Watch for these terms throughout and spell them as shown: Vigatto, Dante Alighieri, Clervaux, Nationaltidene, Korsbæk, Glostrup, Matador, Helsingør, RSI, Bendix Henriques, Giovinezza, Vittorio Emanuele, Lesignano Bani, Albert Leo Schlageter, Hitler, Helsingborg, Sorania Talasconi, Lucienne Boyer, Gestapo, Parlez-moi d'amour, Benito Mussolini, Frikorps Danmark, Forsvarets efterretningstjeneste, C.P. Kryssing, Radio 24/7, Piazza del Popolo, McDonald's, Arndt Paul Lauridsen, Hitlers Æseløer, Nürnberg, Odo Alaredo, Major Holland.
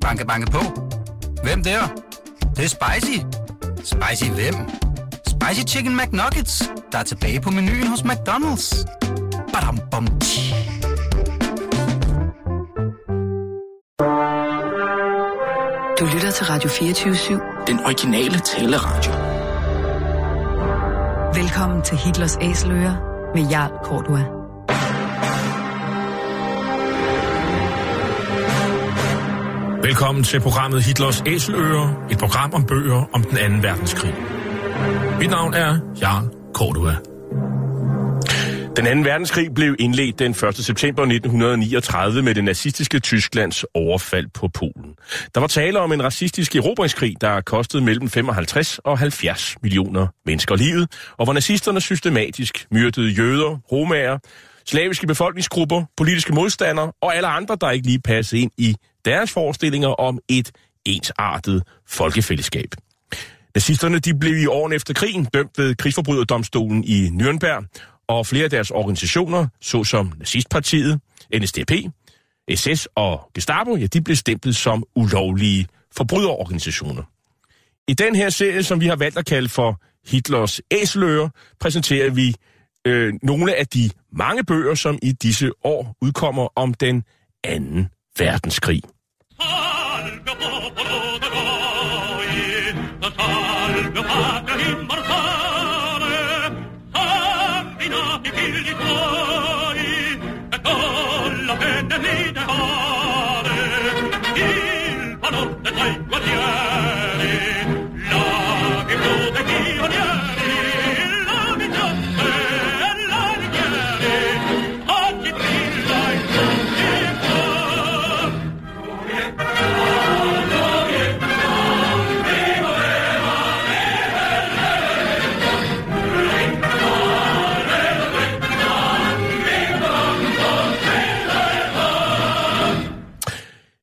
Banke, banke på. Hvem der? Det er spicy. Spicy hvem? Spicy Chicken McNuggets, der er tilbage på menuen hos McDonald's. Badum, bom, du lytter til Radio 24/7. Den originale taleradio. Velkommen til Hitlers Æseløer med Jarl Cordua. Velkommen til programmet Hitlers Æseløer, et program om bøger om den anden verdenskrig. Mit navn er Jarl Cordua. Den anden verdenskrig blev indledt den 1. september 1939 med det nazistiske Tysklands overfald på Polen. Der var tale om en racistisk erobringskrig, der kostede mellem 55 og 70 millioner mennesker livet, og hvor nazisterne systematisk myrdede jøder, romaer, slaviske befolkningsgrupper, politiske modstandere og alle andre, der ikke lige passede ind i deres forestillinger om et ensartet folkefællesskab. Nazisterne de blev i årene efter krigen dømt ved krigsforbryderdomstolen i Nürnberg, og flere af deres organisationer, såsom Nazistpartiet, NSDAP, SS og Gestapo, ja, de blev stemplet som ulovlige forbryderorganisationer. I den her serie, som vi har valgt at kalde for Hitlers Æseløer, præsenterer vi nogle af de mange bøger, som i disse år udkommer om den anden verdenskrig.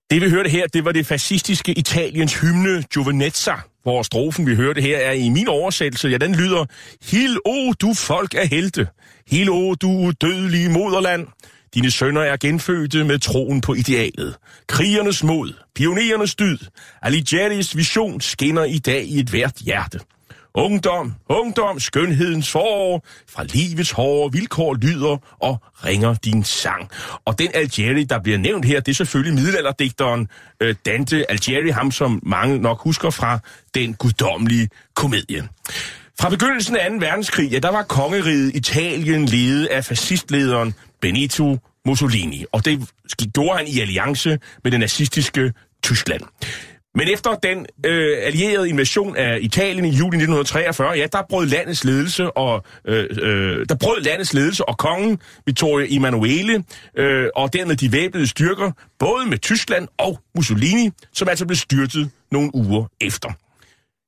Det vi hørte her, det var det fascistiske Italiens hymne Giovinezza, hvor strofen vi hørte her er i min oversættelse, ja den lyder: Hil o du folk af helte, hil o du dødelige moderland, dine sønner er genfødte med troen på idealet. Krigernes mod, pionerernes dyd, Aligieris vision skinner i dag i et hvert hjerte. Ungdom, ungdom, skønhedens forår, fra livets hårde vilkår lyder og ringer din sang. Og den Alighieri, der bliver nævnt her, det er selvfølgelig middelalderdigteren Dante Alighieri, ham som mange nok husker fra den guddommelige komedie. Fra begyndelsen af 2. verdenskrig, ja, der var kongeriget Italien ledet af fascistlederen Benito Mussolini, og det gjorde han i alliance med det nazistiske Tyskland. Men efter den allierede invasion af Italien i juli 1943, ja, der brød landets ledelse og kongen Vittorio Emanuele, og dermed de væbnede styrker, både med Tyskland og Mussolini, som altså blev styrtet nogle uger efter.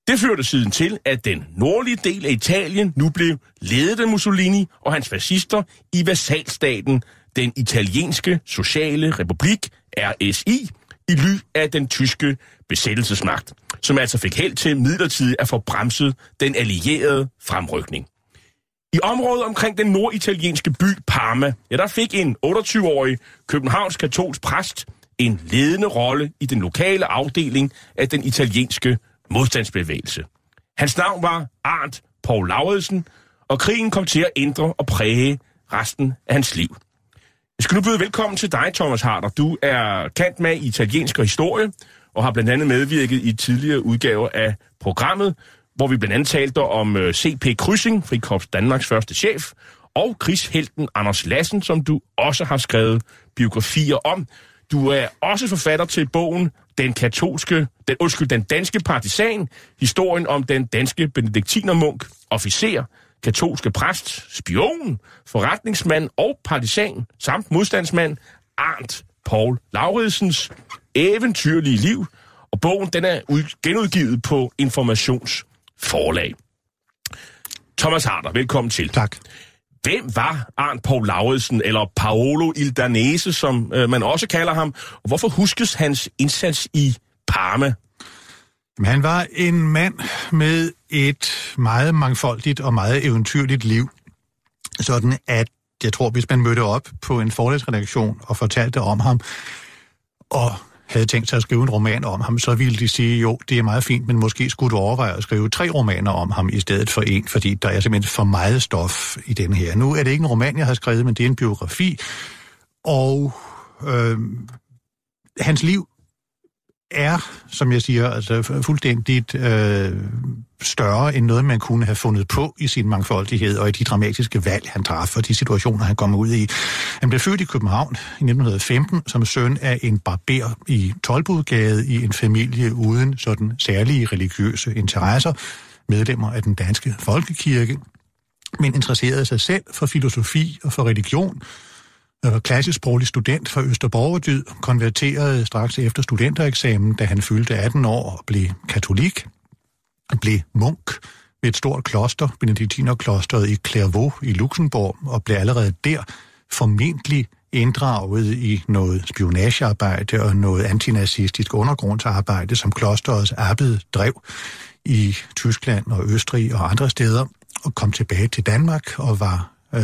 Det førte siden til, at den nordlige del af Italien nu blev ledet af Mussolini og hans fascister i vasalstaten, den italienske sociale republik, RSI, i ly af den tyske besættelsesmagt, som altså fik held til midlertidigt at få bremset den allierede fremrykning. I området omkring den norditalienske by Parma, ja, der fik en 28-årig københavns katolsk præst en ledende rolle i den lokale afdeling af den italienske modstandsbevægelse. Hans navn var Arndt Paul Lauridsen, og krigen kom til at ændre og præge resten af hans liv. Jeg skal nu byde velkommen til dig, Thomas Harder. Du er kendt med italiensk og historie, og har blandt andet medvirket i tidligere udgaver af programmet, hvor vi blandt andet talte om C.P. Kryssing, Frikorps Danmarks første chef, og krigshelten Anders Lassen, som du også har skrevet biografier om. Du er også forfatter til bogen Den danske partisan, historien om den danske benediktinermunk, officer, katolske præst, spion, forretningsmand og partisan samt modstandsmand Arndt Paul Lauridsens eventyrlige liv, og bogen den er genudgivet på Informationsforlag. Thomas Harder, velkommen til. Tak. Hvem var Arndt Paul Lauridsen, eller Paolo il Danese, som man også kalder ham, og hvorfor huskes hans indsats i Parma? Han var en mand med et meget mangfoldigt og meget eventyrligt liv. Sådan at, jeg tror, hvis man mødte op på en forlagsredaktion og fortalte om ham, og havde tænkt sig at skrive en roman om ham, så ville de sige, jo, det er meget fint, men måske skulle du overveje at skrive 3 romaner om ham i stedet for 1, fordi der er simpelthen for meget stof i den her. Nu er det ikke en roman, jeg har skrevet, men det er en biografi, og hans liv er, som jeg siger, altså fuldstændigt større end noget, man kunne have fundet på i sin mangfoldighed og i de dramatiske valg, han traf og de situationer, han kom ud i. Han blev født i København i 1915 som søn af en barber i Toldbodgade i en familie uden sådan særlige religiøse interesser, medlemmer af den danske folkekirke, men interesserede sig selv for filosofi og for religion. Klassisk sproglig student fra Østerbro, konverterede straks efter studentereksamen, da han fyldte 18 år og blev katolik. Han blev munk ved et stort kloster, benediktinerklosteret i Clervaux i Luxembourg, og blev allerede der formentlig inddraget i noget spionagearbejde og noget antinazistisk undergrundsarbejde, som klosterets abbed drev i Tyskland og Østrig og andre steder, og kom tilbage til Danmark og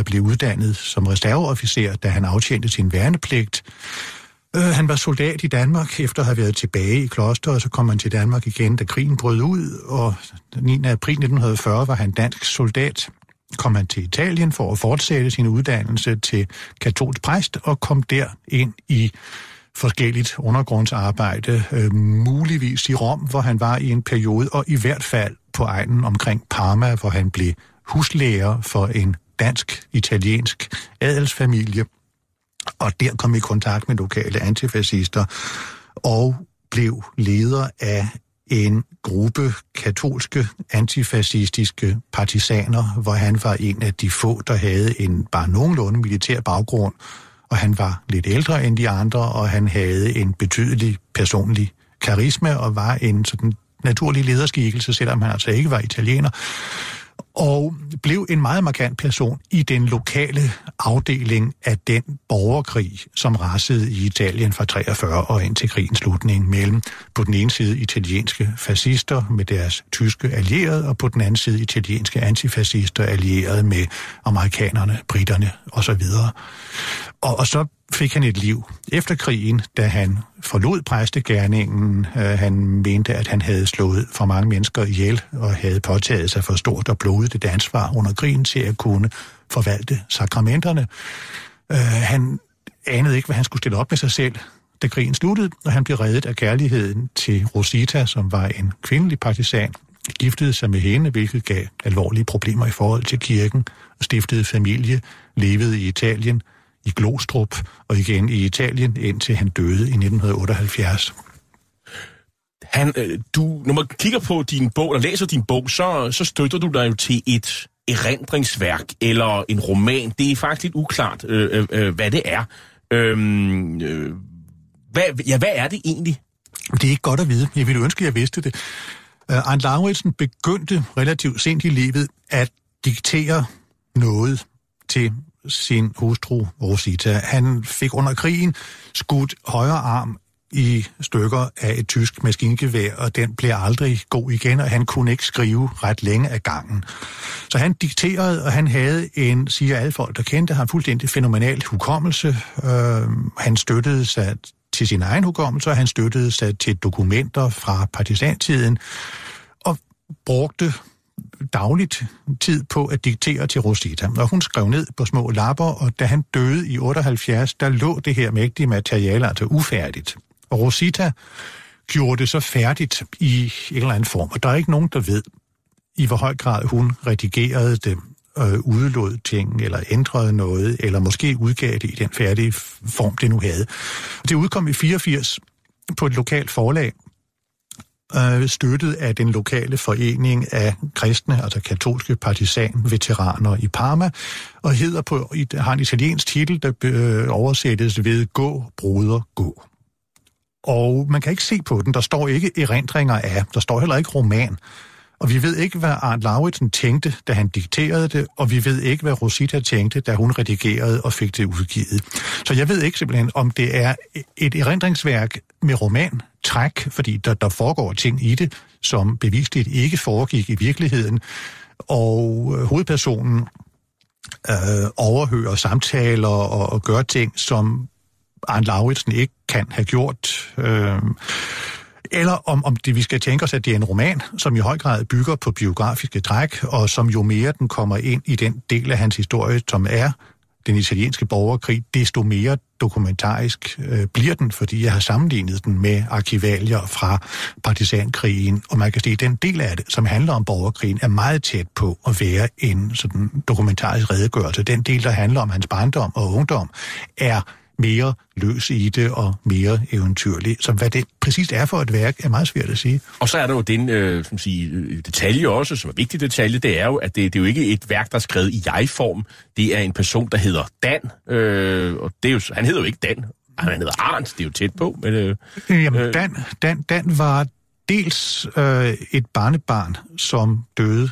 blev uddannet som reserveofficer, da han aftjente sin værnepligt. Han var soldat i Danmark efter at have været tilbage i kloster, og så kom han til Danmark igen, da krigen brød ud, og den 9. april 1940 var han dansk soldat. Kom han til Italien for at fortsætte sin uddannelse til katolsk præst, og kom der ind i forskelligt undergrundsarbejde, muligvis i Rom, hvor han var i en periode, og i hvert fald på egnen omkring Parma, hvor han blev huslærer for en dansk-italiensk adelsfamilie, og der kom i kontakt med lokale antifascister og blev leder af en gruppe katolske antifascistiske partisaner, hvor han var en af de få, der havde en bare nogenlunde militær baggrund, og han var lidt ældre end de andre, og han havde en betydelig personlig karisma og var en sådan naturlig lederskikkelse, selvom han altså ikke var italiener, og blev en meget markant person i den lokale afdeling af den borgerkrig, som rasede i Italien fra 1943 og indtil krigens slutning mellem på den ene side italienske fascister med deres tyske allierede, og på den anden side italienske antifascister allierede med amerikanerne, briterne osv. Og så fik han et liv efter krigen, da han forlod præstegerningen. Han mente, at han havde slået for mange mennesker ihjel og havde påtaget sig for stort og blodet et ansvar under krigen til at kunne forvalte sakramenterne. Han anede ikke, hvad han skulle stille op med sig selv, da krigen sluttede, og han blev reddet af kærligheden til Rosita, som var en kvindelig partisan, giftede sig med hende, hvilket gav alvorlige problemer i forhold til kirken, og stiftede familie, levede i Italien, i Glostrup og igen i Italien, indtil han døde i 1978. Når man kigger på din bog, eller læser din bog, så støtter du dig jo til et erindringsværk eller en roman. Det er faktisk lidt uklart, hvad det er. Hvad er det egentlig? Det er ikke godt at vide. Jeg ville ønske, at jeg vidste det. Arndt Lauridsen begyndte relativt sent i livet at diktere noget til sin hustru Rosita. Han fik under krigen skudt højre arm i stykker af et tysk maskingevær, og den blev aldrig god igen, og han kunne ikke skrive ret længe af gangen. Så han dikterede, og han havde en, siger alle folk, der kendte ham, fuldstændig fænomenal hukommelse. Han støttede sig til sin egen hukommelse, og han støttede sig til dokumenter fra partisantiden, og brugte dagligt tid på at diktere til Rosita. Og hun skrev ned på små lapper, og da han døde i 78, der lå det her mægtige materiale altså ufærdigt. Og Rosita gjorde det så færdigt i en eller anden form, og der er ikke nogen, der ved, i hvor høj grad hun redigerede det, udelod ting, eller ændrede noget, eller måske udgav det i den færdige form, det nu havde. Det udkom i 1984 på et lokalt forlag, støttet af den lokale forening af kristne, altså katolske partisan-veteraner i Parma, og har en italiensk titel, der oversættes ved "Gå, broder, gå". Og man kan ikke se på den, der står ikke erindringer af, der står heller ikke roman. Og vi ved ikke, hvad Arndt Lauridsen tænkte, da han dikterede det, og vi ved ikke, hvad Rosita tænkte, da hun redigerede og fik det udgivet. Så jeg ved ikke simpelthen, om det er et erindringsværk med romantræk, fordi der foregår ting i det, som bevisligt ikke foregik i virkeligheden, og hovedpersonen overhører samtaler og gør ting, som Arndt Lauridsen ikke kan have gjort. Eller om det, vi skal tænke os, at det er en roman, som i høj grad bygger på biografiske træk, og som jo mere den kommer ind i den del af hans historie, som er den italienske borgerkrig, desto mere dokumentarisk bliver den, fordi jeg har sammenlignet den med arkivalier fra partisankrigen, og man kan se, at den del af det, som handler om borgerkrigen, er meget tæt på at være en sådan dokumentarisk redegørelse. Den del, der handler om hans barndom og ungdom, er mere løs i det og mere eventyrlig. Så hvad det præcist er for et værk, er meget svært at sige. Og så er der jo den detalje også, som er vigtig detalje, det er jo, at det er jo ikke et værk, der er skrevet i jeg-form. Det er en person, der hedder Dan. Og det er jo, han hedder jo ikke Dan. Han hedder Arndt, det er jo tæt på. Men, Jamen, Dan var dels et barnebarn, som døde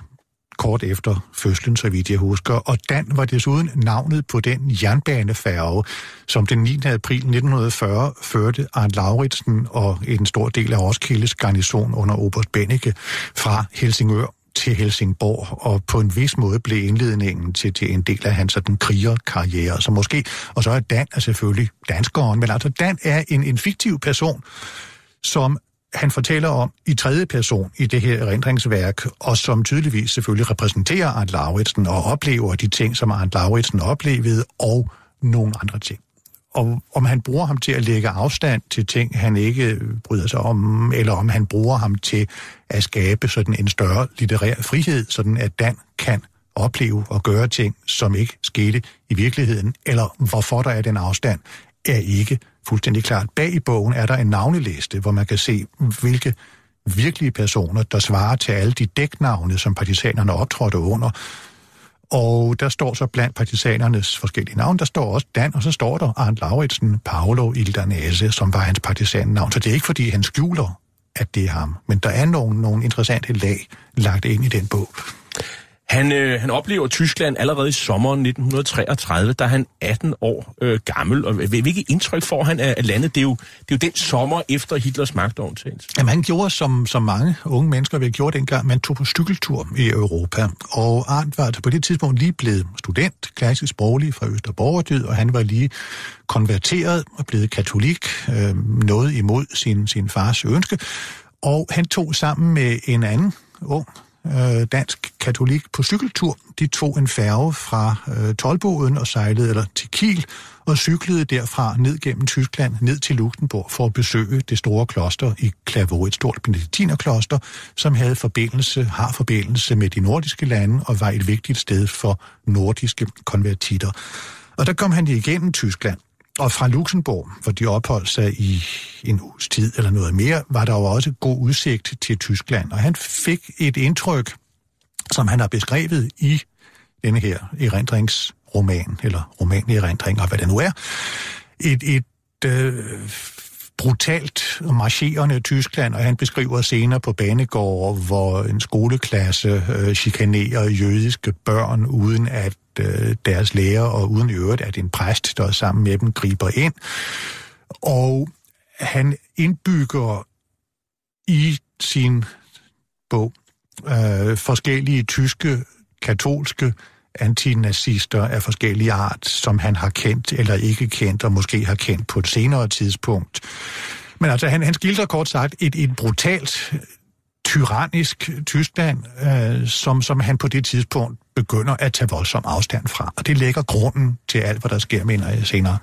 kort efter fødslen, så vidt jeg husker, og Dan var desuden navnet på den jernbanefærge, som den 9. april 1940 førte Arndt Lauridsen og en stor del af Roskildes garnison under oberst Bennike fra Helsingør til Helsingborg, og på en vis måde blev indledningen til en del af hans sådan krigerkarriere, så måske, og så er Dan selvfølgelig danskeren, men altså Dan er en fiktiv person, som han fortæller om i tredje person i det her erindringsværk, og som tydeligvis selvfølgelig repræsenterer Arndt Lauridsen og oplever de ting, som Arndt Lauridsen oplevede, og nogle andre ting. Og om han bruger ham til at lægge afstand til ting, han ikke bryder sig om, eller om han bruger ham til at skabe sådan en større litterær frihed, sådan at Dan kan opleve og gøre ting, som ikke skete i virkeligheden, eller hvorfor der er den afstand, er ikke fuldstændig klart. Bag i bogen er der en navneliste, hvor man kan se, hvilke virkelige personer, der svarer til alle de dæknavne, som partisanerne optrådte under. Og der står så blandt partisanernes forskellige navne, der står også Dan, og så står der Arndt Lauridsen, Paolo il Danese, som var hans partisannavn. Så det er ikke, fordi han skjuler, at det er ham. Men der er nogle interessante lag lagt ind i den bog. Han oplever Tyskland allerede i sommeren 1933, da han 18 år gammel. Og hvilket indtryk får han af landet? Det er jo den sommer efter Hitlers magtovertagelse. Jamen, han gjorde, som mange unge mennesker ville gjorde dengang, man tog på cykeltur i Europa. Og Arndt var altså på det tidspunkt lige blevet student, klassisk sproglig fra Østerbro, og han var lige konverteret og blevet katolik, noget imod sin fars ønske. Og han tog sammen med en anden ung dansk katolik på cykeltur. De tog en færge fra Toldboden og sejlede til Kiel og cyklede derfra ned gennem Tyskland, ned til Luxembourg for at besøge det store kloster i Clervaux, et stort benediktinerkloster, som har forbindelse med de nordiske lande og var et vigtigt sted for nordiske konvertitter. Og der kom han igennem Tyskland. Og fra Luxembourg, hvor de opholdt sig i en uges tid eller noget mere, var der jo også god udsigt til Tyskland. Og han fik et indtryk, som han har beskrevet i denne her erindringsroman, eller romanerindring, og hvad det nu er. Et brutalt marcherende Tyskland, og han beskriver scener på banegårde, hvor en skoleklasse chikanerer jødiske børn, uden at deres lærer, og uden i øvrigt, at en præst, der sammen med dem, griber ind. Og han indbygger i sin bog forskellige tyske, katolske antinazister af forskellige art, som han har kendt eller ikke kendt, og måske har kendt på et senere tidspunkt. Men altså, han skildrer kort sagt et brutalt, tyrannisk Tyskland, som han på det tidspunkt begynder at tage voldsom afstand fra. Og det lægger grunden til alt, hvad der sker, mener jeg senere.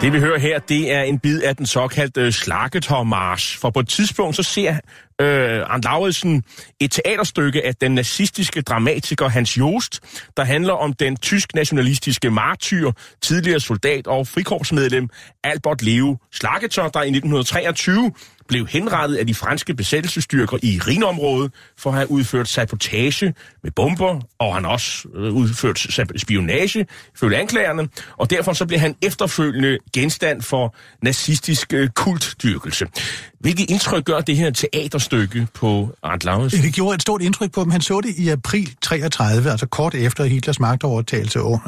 Det vi hører her, det er en bid af den såkaldte Schlagetormarsch, for på et tidspunkt så ser Arndt Lauridsen et teaterstykke af den nazistiske dramatiker Hans Jost, der handler om den tysk-nationalistiske martyr, tidligere soldat og frikorpsmedlem Albert Leo Schlageter, der i 1923 blev henrettet af de franske besættelsesstyrker i Rhinområdet for at have udført sabotage med bomber, og han også udført spionage, ifølge anklagerne, og derfor så blev han efterfølgende genstand for nazistisk kultdyrkelse. Hvilket indtryk gør det her teaterstykke på Arndt Lauridsen? Det gjorde et stort indtryk på dem. Han så det i april 1933, altså kort efter Hitlers magtovertagelse, og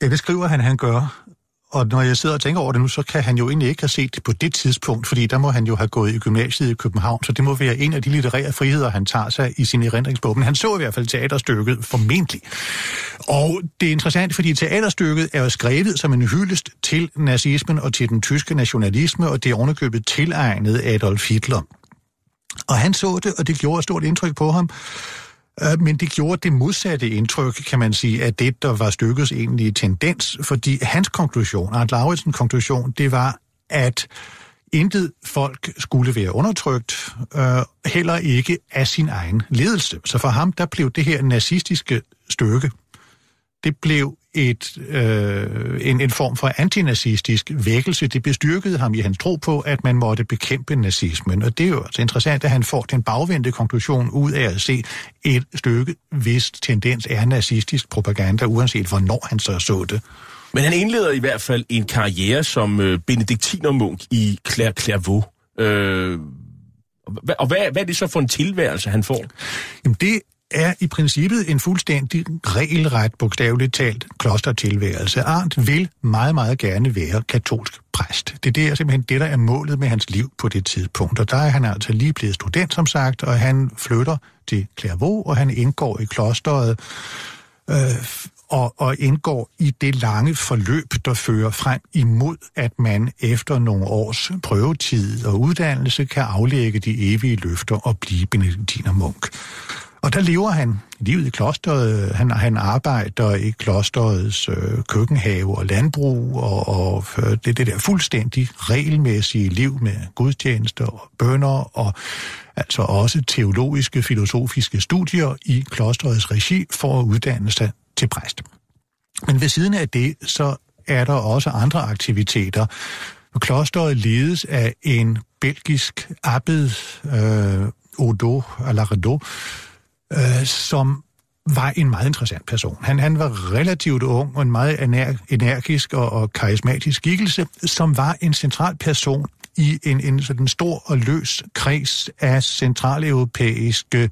jeg beskriver, han gør. Og når jeg sidder og tænker over det nu, så kan han jo egentlig ikke have set det på det tidspunkt, fordi der må han jo have gået i gymnasiet i København, så det må være en af de litterære friheder, han tager sig i sin erindringsbog. Men han så i hvert fald teaterstykket formentlig. Og det er interessant, fordi teaterstykket er jo skrevet som en hyldest til nazismen og til den tyske nationalisme, og det er ovenikøbet tilegnet Adolf Hitler. Og han så det, og det gjorde et stort indtryk på ham. Men det gjorde det modsatte indtryk, kan man sige, af det, der var stykkets egentlige tendens, fordi hans konklusion, Arndt Lauridsens konklusion, det var, at intet folk skulle være undertrykt, heller ikke af sin egen ledelse. Så for ham, der blev det her nazistiske stykke, det blev en form for antinazistisk vækkelse. Det bestyrkede ham i hans tro på, at man måtte bekæmpe nazismen. Og det er jo altså interessant, at han får den bagvendte konklusion ud af at se et stykke, hvis tendens er nazistisk propaganda, uanset hvornår han så det. Men han indleder i hvert fald en karriere som benediktinermunk i Clervaux. Og hvad er det så for en tilværelse, han får? Jamen det er i princippet en fuldstændig regelret, bogstaveligt talt, klostertilværelse. Arndt vil meget, meget gerne være katolsk præst. Det er simpelthen det, der er målet med hans liv på det tidspunkt. Og der er han altså lige blevet student, som sagt, og han flytter til Clervaux, og han indgår i klosteret og indgår i det lange forløb, der fører frem imod, at man efter nogle års prøvetid og uddannelse kan aflægge de evige løfter og blive benediktinermunk. Og der lever han livet i klosteret. Han arbejder i klosterets køkkenhave og landbrug, og det der fuldstændig regelmæssige liv med gudstjenester og bønner, og altså også teologiske, filosofiske studier i klosterets regi for at uddanne sig til præst. Men ved siden af det, så er der også andre aktiviteter. Klosteret ledes af en belgisk abbed, Odo Alaredo, som var en meget interessant person. Han var relativt ung og en meget energisk og karismatisk skikkelse, som var en central person i en sådan stor og løs kreds af centraleuropæiske,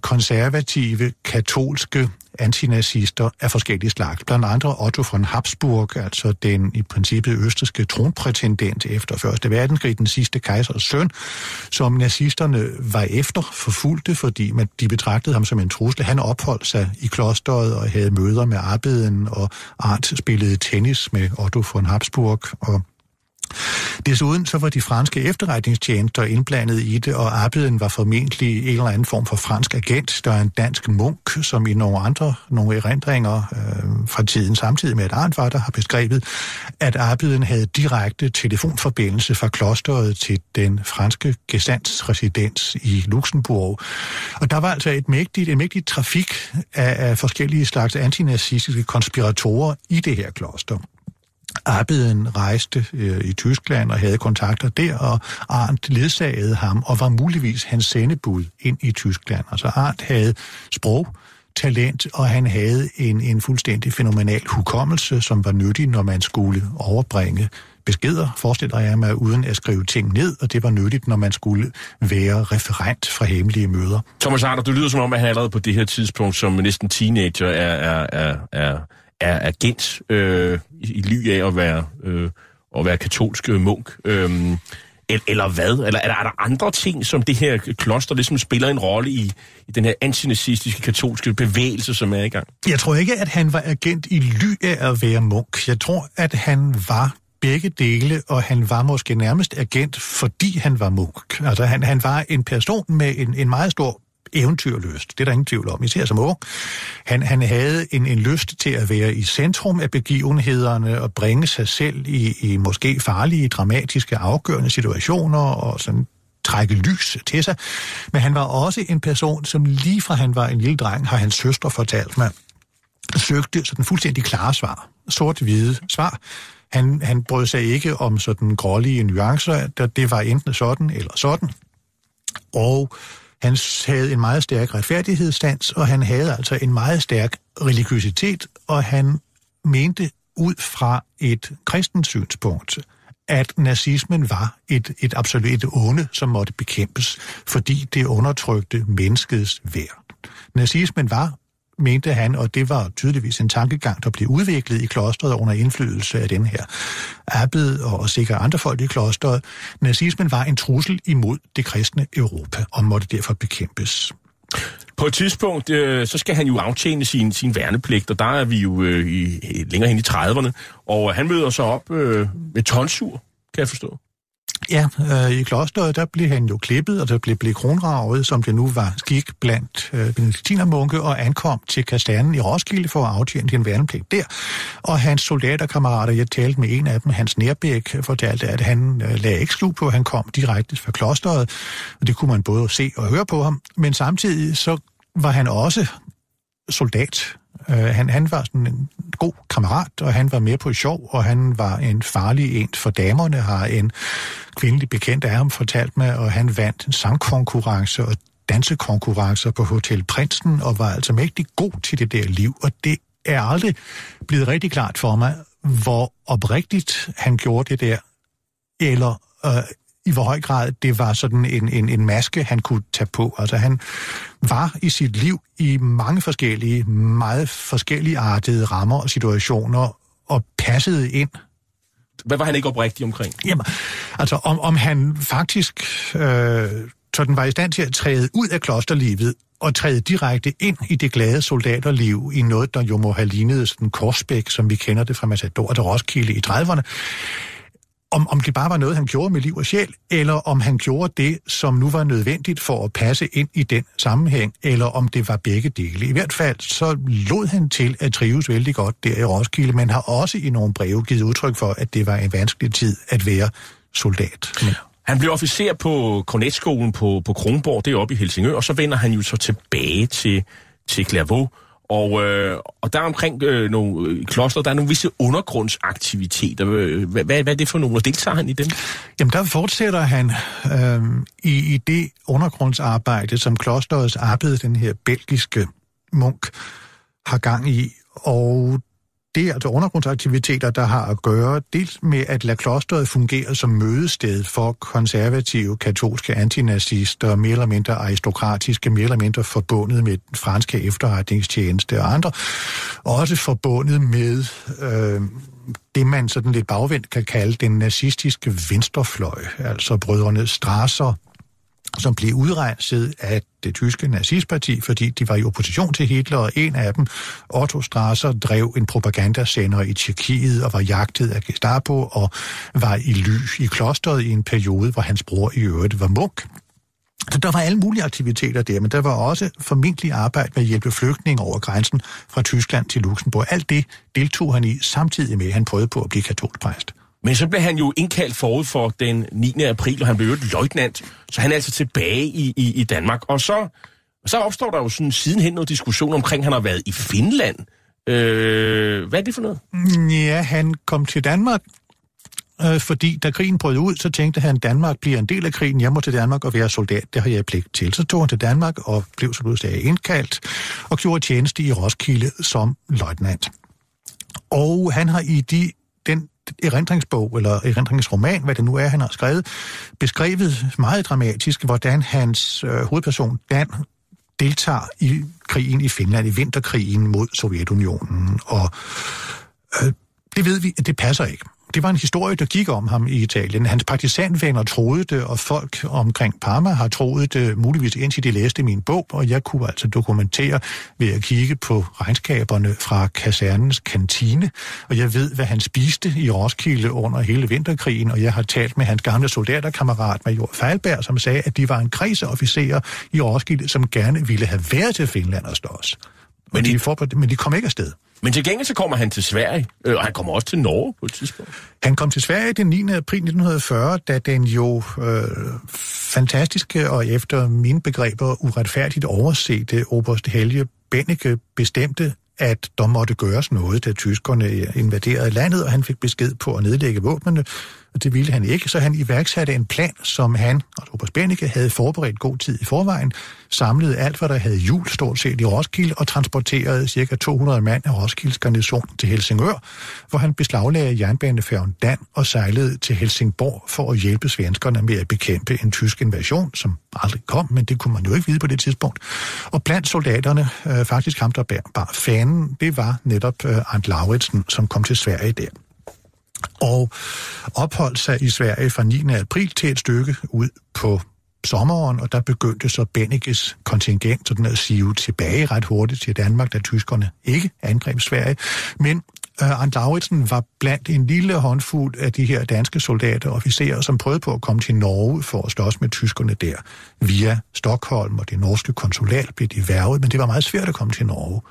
konservative, katolske antinazister af forskellige slags. Blandt andre Otto von Habsburg, altså den i princippet østrigske tronprætendent efter 1. verdenskrig, den sidste kejsers søn, som nazisterne var efter, forfulgte, fordi de betragtede ham som en trussel. Han opholdt sig i klosteret og havde møder med abbeden, og Arndt spillede tennis med Otto von Habsburg. Og desuden så var de franske efterretningstjenester indblandet i det, og abbeden var formentlig en eller anden form for fransk agent. Der er en dansk munk, som i nogle erindringer fra tiden samtidig med, at Arndt var der, har beskrevet, at abbeden havde direkte telefonforbindelse fra klosteret til den franske gesantsresidens i Luxembourg. Og der var altså en mægtig trafik af forskellige slags antinazistiske konspiratorer i det her kloster. Abbeden rejste i Tyskland og havde kontakter der, og Arndt ledsagede ham og var muligvis hans sendebud ind i Tyskland. Altså Arndt havde sprogtalent, og han havde en fuldstændig fænomenal hukommelse, som var nyttig, når man skulle overbringe beskeder, forestiller jeg mig, uden at skrive ting ned, og det var nyttigt, når man skulle være referent fra hemmelige møder. Thomas Harder, du lyder som om, at han allerede på det her tidspunkt som næsten teenager er agent i ly af at være katolsk munk, eller hvad? Eller er der andre ting, som det her kloster ligesom spiller en rolle i den her antinazistiske katolske bevægelse, som er i gang? Jeg tror ikke, at han var agent i ly af at være munk. Jeg tror, at han var begge dele, og han var måske nærmest agent, fordi han var munk. Altså, han var en person med en meget stor eventyrlyst. Det er der ingen tvivl om, især som ung. Han havde en lyst til at være i centrum af begivenhederne og bringe sig selv i måske farlige, dramatiske, afgørende situationer og sådan trække lys til sig. Men han var også en person, som lige fra han var en lille dreng, har hans søstre fortalt mig, søgte sådan fuldstændig klare svar. Sort-hvide svar. Han brød sig ikke om sådan grålige nuancer, da det var enten sådan eller sådan. Og han havde en meget stærk retfærdighedsstans, og han havde altså en meget stærk religiøsitet, og han mente ud fra et kristent synspunkt, at nazismen var et absolut onde, som måtte bekæmpes, fordi det undertrykte menneskets værd. Nazismen var, mente han, og det var tydeligvis en tankegang, der blev udviklet i klosteret under indflydelse af den her abbed og sikkert andre folk i klosteret. Nazismen var en trussel imod det kristne Europa, og måtte derfor bekæmpes. På et tidspunkt, så skal han jo aftjene sin værnepligt, og der er vi jo længere hen i 30'erne, og han møder så op med tonsur, kan jeg forstå. Ja, i klosteret, der blev han jo klippet, og der blev kronravet, som det nu var skik blandt benediktinermunke, og ankom til kastanen i Roskilde for at aftjene sin værnepligt der. Og hans soldaterkammerater, jeg talte med en af dem, Hans Nærbæk, fortalte, at han lagde ikke skjul på, at han kom direkte fra klosteret, og det kunne man både se og høre på ham. Men samtidig så var han også soldat. Han var sådan en god kammerat, og han var med på sjov, og han var en farlig en for damerne, har en kvindelig bekendt af ham fortalt med, og han vandt en sangkonkurrence og dansekonkurrencer på Hotel Prinsen, og var altså mægtig god til det der liv, og det er aldrig blevet rigtig klart for mig, hvor oprigtigt han gjorde det der, eller i hvor høj grad det var sådan en maske, han kunne tage på. Altså han var i sit liv i mange forskellige, meget forskelligartede rammer og situationer, og passede ind. Hvad var han ikke oprigtig omkring? Jamen, altså om han faktisk sådan var i stand til at træde ud af klosterlivet, og træde direkte ind i det glade soldaterliv, i noget, der jo må have lignet sådan Korsbæk, som vi kender det fra Matador til Roskilde i 30'erne. Om det bare var noget, han gjorde med liv og sjæl, eller om han gjorde det, som nu var nødvendigt for at passe ind i den sammenhæng, eller om det var begge dele. I hvert fald så lod han til at trives vældig godt der i Roskilde, men har også i nogle breve givet udtryk for, at det var en vanskelig tid at være soldat. Ja. Han blev officer på kornetskolen på Kronborg, det er oppe i Helsingør, og så vender han jo så tilbage til Clervaux. Og der omkring nogle kloster, der er nogle visse undergrundsaktiviteter. Hvad er det for nogle, og deltager han i dem? Jamen der fortsætter han i det undergrundsarbejde, som klosterets abbed, den her belgiske munk, har gang i. Og det er altså undergrundsaktiviteter, der har at gøre dels med at lade klosteret fungere som mødested for konservative, katolske antinazister, mere eller mindre aristokratiske, mere eller mindre forbundet med den franske efterretningstjeneste og andre, også forbundet med det, man sådan lidt bagvendt kan kalde den nazistiske venstrefløj, altså brødrene Strasser, som blev udrenset af det tyske nazistparti, fordi de var i opposition til Hitler, og en af dem, Otto Strasser, drev en propagandasender i Tjekkiet og var jagtet af Gestapo og var i ly i klosteret i en periode, hvor hans bror i øvrigt var munk. Så der var alle mulige aktiviteter der, men der var også formentlig arbejde med at hjælpe flygtninge over grænsen fra Tyskland til Luxemburg. Alt det deltog han i, samtidig med, at han prøvede på at blive katolsk præst. Men så blev han jo indkaldt forud for den 9. april, og han blev jo et løjtnant, så han er altså tilbage i Danmark. Og så opstår der jo sådan sidenhen noget diskussion omkring, at han har været i Finland. Hvad er det for noget? Ja, han kom til Danmark, fordi da krigen brød ud, så tænkte han, at Danmark bliver en del af krigen. Jeg må til Danmark og være soldat, det har jeg pligt til. Så tog han til Danmark og blev, som du sagde, indkaldt og gjorde tjeneste i Roskilde som løjtnant. Og han har i den erindringsbog, eller erindringsroman, hvad det nu er, han har skrevet, beskrevet meget dramatisk, hvordan hans hovedperson, Dan, deltager i krigen i Finland, i vinterkrigen mod Sovjetunionen, og Det ved vi, at det passer ikke. Det var en historie, der gik om ham i Italien. Hans partisanvenner troede det, og folk omkring Parma har troet det, muligvis indtil de læste min bog, og jeg kunne altså dokumentere ved at kigge på regnskaberne fra kasernens kantine, og jeg ved, hvad han spiste i Roskilde under hele vinterkrigen, og jeg har talt med hans gamle soldaterkammerat, major Feilberg, som sagde, at de var en krigsofficerer i Roskilde, som gerne ville have været til Finland og slås. Men de kom ikke afsted. Men til gengæld så kommer han til Sverige, og han kommer også til Norge på et tidspunkt. Han kom til Sverige den 9. april 1940, da den jo fantastiske og efter mine begreber uretfærdigt oversete oberst Helge Bennike bestemte, at der måtte gøres noget, da tyskerne invaderede landet, og han fik besked på at nedlægge våbnene, og det ville han ikke, så han iværksatte en plan, som han, og oberst Bennike, havde forberedt god tid i forvejen, samlede alt, hvad der havde hjul stort set i Roskilde, og transporterede ca. 200 mand af Roskildes garnison til Helsingør, hvor han beslaglagde jernbanefærgen Dan og sejlede til Helsingborg for at hjælpe svenskerne med at bekæmpe en tysk invasion, som aldrig kom, men det kunne man jo ikke vide på det tidspunkt. Og blandt soldaterne, faktisk ham, der bar fanen, det var netop Arndt Lauridsen, som kom til Sverige der. Og opholdt sig i Sverige fra 9. april til et stykke ud på sommeren, og der begyndte så Bennikes kontingent sådan at sive tilbage ret hurtigt til Danmark, da tyskerne ikke angreb Sverige. Men Arndt Lauridsen var blandt en lille håndfuld af de her danske soldater og officerer, som prøvede på at komme til Norge for at slås med tyskerne der. Via Stockholm og det norske konsulat blev de hvervet, men det var meget svært at komme til Norge.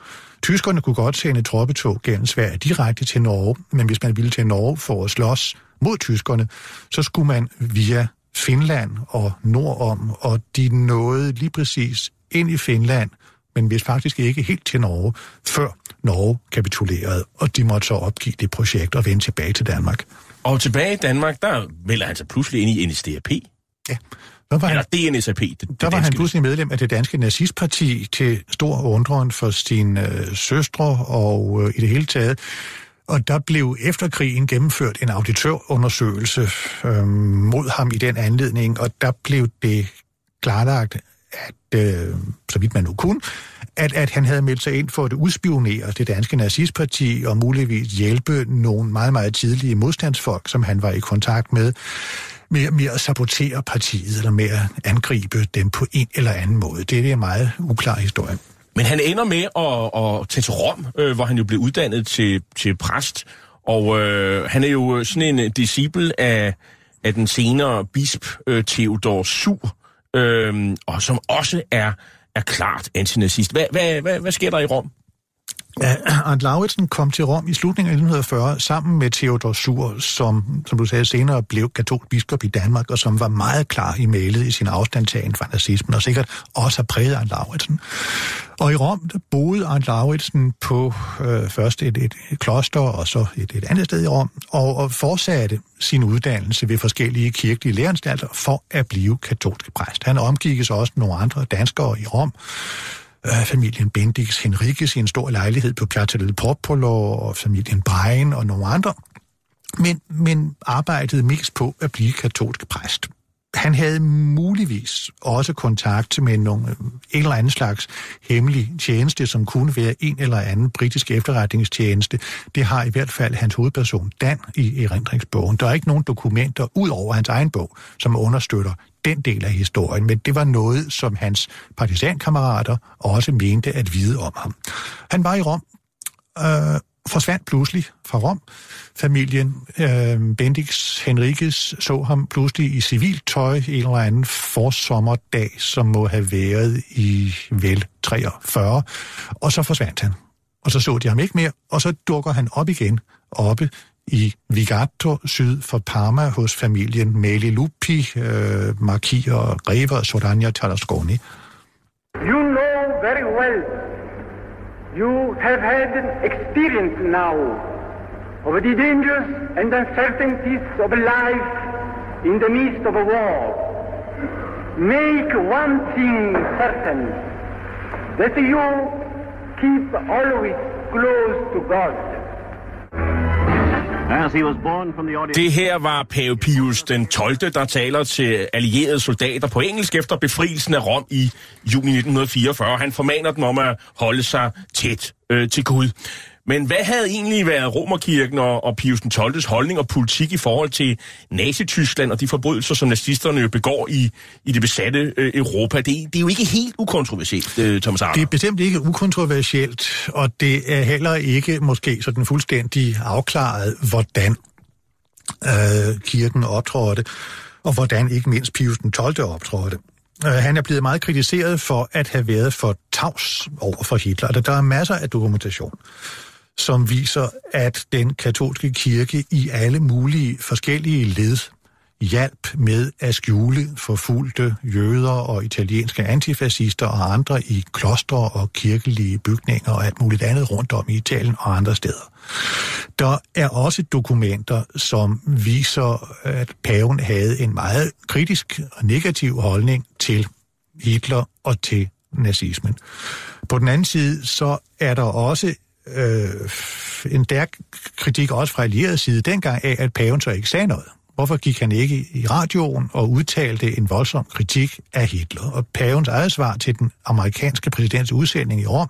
Tyskerne kunne godt sende troppetog gennem Sverige direkte til Norge, men hvis man ville til Norge for at slås mod tyskerne, så skulle man via Finland og nordom, og de nåede lige præcis ind i Finland, men hvis faktisk ikke helt til Norge, før Norge kapitulerede, og de måtte så opgive det projekt og vende tilbage til Danmark. Og tilbage i Danmark, der melder han sig pludselig ind i NSDAP. Ja. Der var han pludselig medlem af det danske nazistparti til stor undren for sine søstre og i det hele taget. Og der blev efter krigen gennemført en auditørundersøgelse mod ham i den anledning, og der blev det klarlagt, at, så vidt man nu kunne, at han havde meldt sig ind for at udspionere det danske nazistparti og muligvis hjælpe nogle meget, meget tidlige modstandsfolk, som han var i kontakt med at sabotere partiet, eller med at angribe dem på en eller anden måde. Det er en meget uklar historie. Men han ender med at tage til Rom, hvor han jo blev uddannet til præst, og han er jo sådan en disciple af den senere bisp Theodor Suhr, og som også er klart antinazist. Hvad sker der i Rom? Arndt Lauridsen kom til Rom i slutningen af 1940 sammen med Theodor Suhr, som du sagde senere blev katolsk biskop i Danmark, og som var meget klar i mailet i sin afstandtagen fra nazismen, og sikkert også har præget Arndt Lauridsen. Og i Rom boede Arndt Lauridsen på først et kloster og så et andet sted i Rom, og fortsatte sin uddannelse ved forskellige kirkelige læreanstalter for at blive katolsk præst. Han omgikkes også nogle andre danskere i Rom, familien Bendix Henriques i en stor lejlighed på Piazza del Popolo, og familien Brein og nogle andre, men arbejdede mest på at blive katolsk præst. Han havde muligvis også kontakt med en eller anden slags hemmelig tjeneste, som kunne være en eller anden britisk efterretningstjeneste. Det har i hvert fald hans hovedperson Dan i erindringsbogen. Der er ikke nogen dokumenter ud over hans egen bog, som understøtter den del af historien, men det var noget, som hans partisankammerater også mente at vide om ham. Han var i Rom, forsvandt pludselig fra Rom. Familien Bendix Henriques så ham pludselig i civilt tøj en eller anden forsommerdag, som må have været i vel 43, og så forsvandt han. Og så de ham ikke mere, og så dukker han op igen oppe i Vigatto, syd for Parma, hos familien Meli Lupi, markis og grever Sorania Talasconi. You know very well, you have had experience now of the dangers and uncertainties of life in the midst of a war. Make one thing certain, that you keep always close to God. Det her var Pave Pius den 12., der taler til allierede soldater på engelsk efter befrielsen af Rom i juni 1944. Han formaner dem om at holde sig tæt til Gud. Men hvad havde egentlig været Romerkirken og Pius XII's holdning og politik i forhold til Nazi-Tyskland og de forbrydelser, som nazisterne begår i det besatte Europa? Det er jo ikke helt ukontroversielt, Thomas Harder. Det er bestemt ikke ukontroversielt, og det er heller ikke måske sådan fuldstændig afklaret, hvordan kirken optrådte, og hvordan ikke mindst Pius XII optrådte. Han er blevet meget kritiseret for at have været for tavs over for Hitler. Der er masser af dokumentation, som viser, at den katolske kirke i alle mulige forskellige led hjalp med at skjule forfulgte jøder og italienske antifascister og andre i klostre og kirkelige bygninger og alt muligt andet rundt om i Italien og andre steder. Der er også dokumenter, som viser, at paven havde en meget kritisk og negativ holdning til Hitler og til nazismen. På den anden side, så er der også en stærk kritik, også fra allierede side, dengang af, at paven så ikke sagde noget. Hvorfor gik han ikke i radioen og udtalte en voldsom kritik af Hitler? Og pavens eget svar til den amerikanske præsidents udsending i Rom,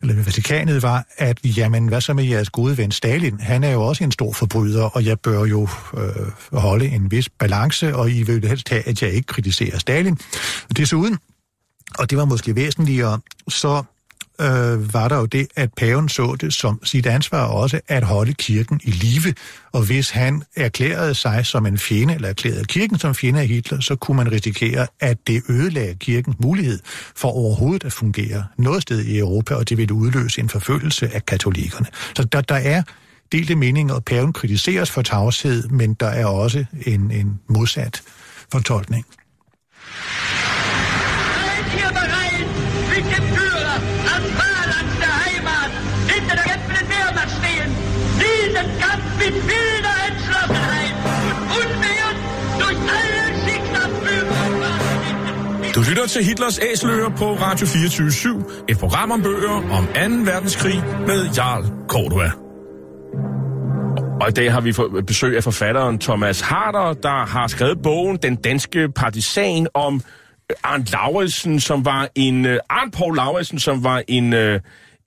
eller ved Vatikanet, var, at jamen, hvad så med jeres gode ven Stalin? Han er jo også en stor forbryder, og jeg bør jo holde en vis balance, og I vil jo helst have, at jeg ikke kritiserer Stalin. Desuden, og det var måske væsentligere, så var der jo det, at paven så det som sit ansvar også at holde kirken i live, og hvis han erklærede sig som en fjende, eller erklærede kirken som fjende af Hitler, så kunne man risikere, at det ødelagde kirkens mulighed for overhovedet at fungere noget sted i Europa, og det ville udløse en forfølgelse af katolikkerne. Så der er delte meninger, og paven kritiseres for tavshed, men der er også en modsat fortolkning. Du lytter til Hitlers Æseløer på Radio 24/7, et program om bøger om 2. verdenskrig med Jarl Cordua. Og i dag har vi fået besøg af forfatteren Thomas Harder, der har skrevet bogen Den Danske Partisan om Arndt Lauridsen, som var Arndt Paul Lauridsen, som var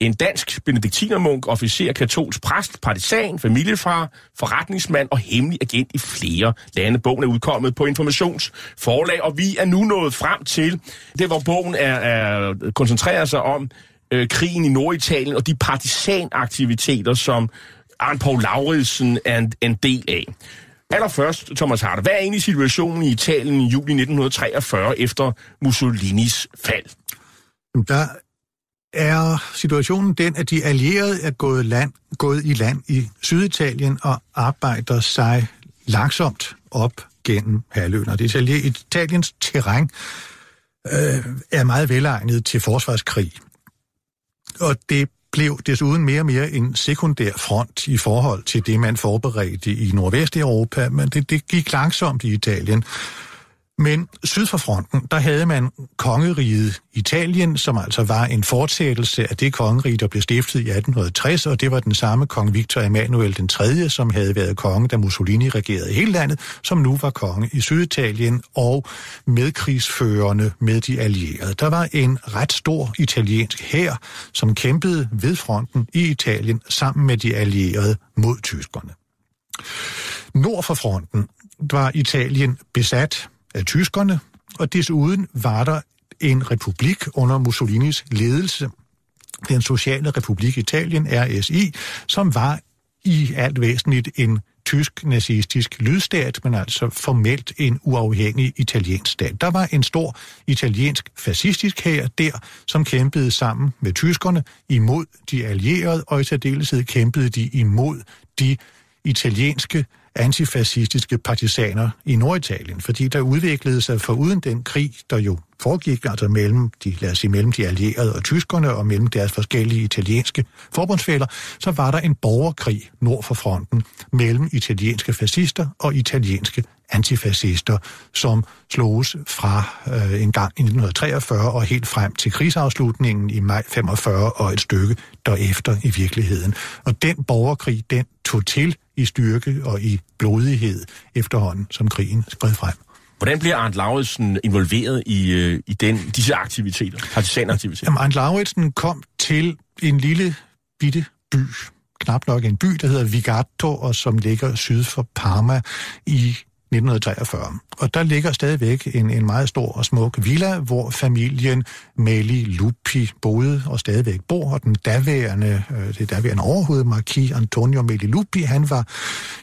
en dansk benediktinermunk, officer, katolsk præst, partisan, familiefar, forretningsmand og hemmelig agent i flere lande. Bogen er udkommet på Informationsforlag, og vi er nu nået frem til det, hvor bogen koncentrerer sig om krigen i Norditalien og de partisanaktiviteter, som Arndt Paul Lauridsen er en del af. Allerførst, Thomas Harder, hvad er egentlig situationen i Italien i juli 1943 efter Mussolinis fald? Der er situationen den, at de allierede er gået i land i Syditalien og arbejder sig langsomt op gennem halvøen. Og Italiens terræn er meget velegnet til forsvarskrig. Og det blev desuden mere og mere en sekundær front i forhold til det, man forberedte i Nordvesteuropa, men det gik langsomt i Italien. Men syd for fronten, der havde man kongeriget Italien, som altså var en fortsættelse af det kongerige, der blev stiftet i 1860, og det var den samme kong Victor Emanuele den 3., som havde været konge, da Mussolini regerede hele landet, som nu var konge i Syditalien og medkrigsførende med de allierede. Der var en ret stor italiensk hær, som kæmpede ved fronten i Italien sammen med de allierede mod tyskerne. Nord for fronten var Italien besat af tyskerne, og desuden var der en republik under Mussolinis ledelse. Den Sociale Republik Italien, RSI, som var i alt væsentligt en tysk-nazistisk lydstat, men altså formelt en uafhængig italiensk stat. Der var en stor italiensk fascistisk hær der, som kæmpede sammen med tyskerne imod de allierede, og i særdeleshed kæmpede de imod de italienske antifascistiske partisaner i Norditalien, fordi der udviklede sig foruden den krig, der jo foregik altså mellem de allierede og tyskerne og mellem deres forskellige italienske forbundsfæller, så var der en borgerkrig nord for fronten mellem italienske fascister og italienske antifascister, som sloges fra en gang i 1943 og helt frem til krigsafslutningen i maj 45 og et stykke derefter i virkeligheden. Og den borgerkrig, den tog til i styrke og i blodighed efterhånden, som krigen skred frem. Hvordan bliver Arndt Lauridsen involveret i disse aktiviteter, partisanaktiviteter? Arndt Lauridsen kom til en lille bitte by, knap nok en by, der hedder Vigatto, og som ligger syd for Parma i 1943. Og der ligger stadigvæk en meget stor og smuk villa, hvor familien Meli Lupi boede og stadigvæk bor, og det daværende overhoved, marquis Antonio Meli Lupi, han var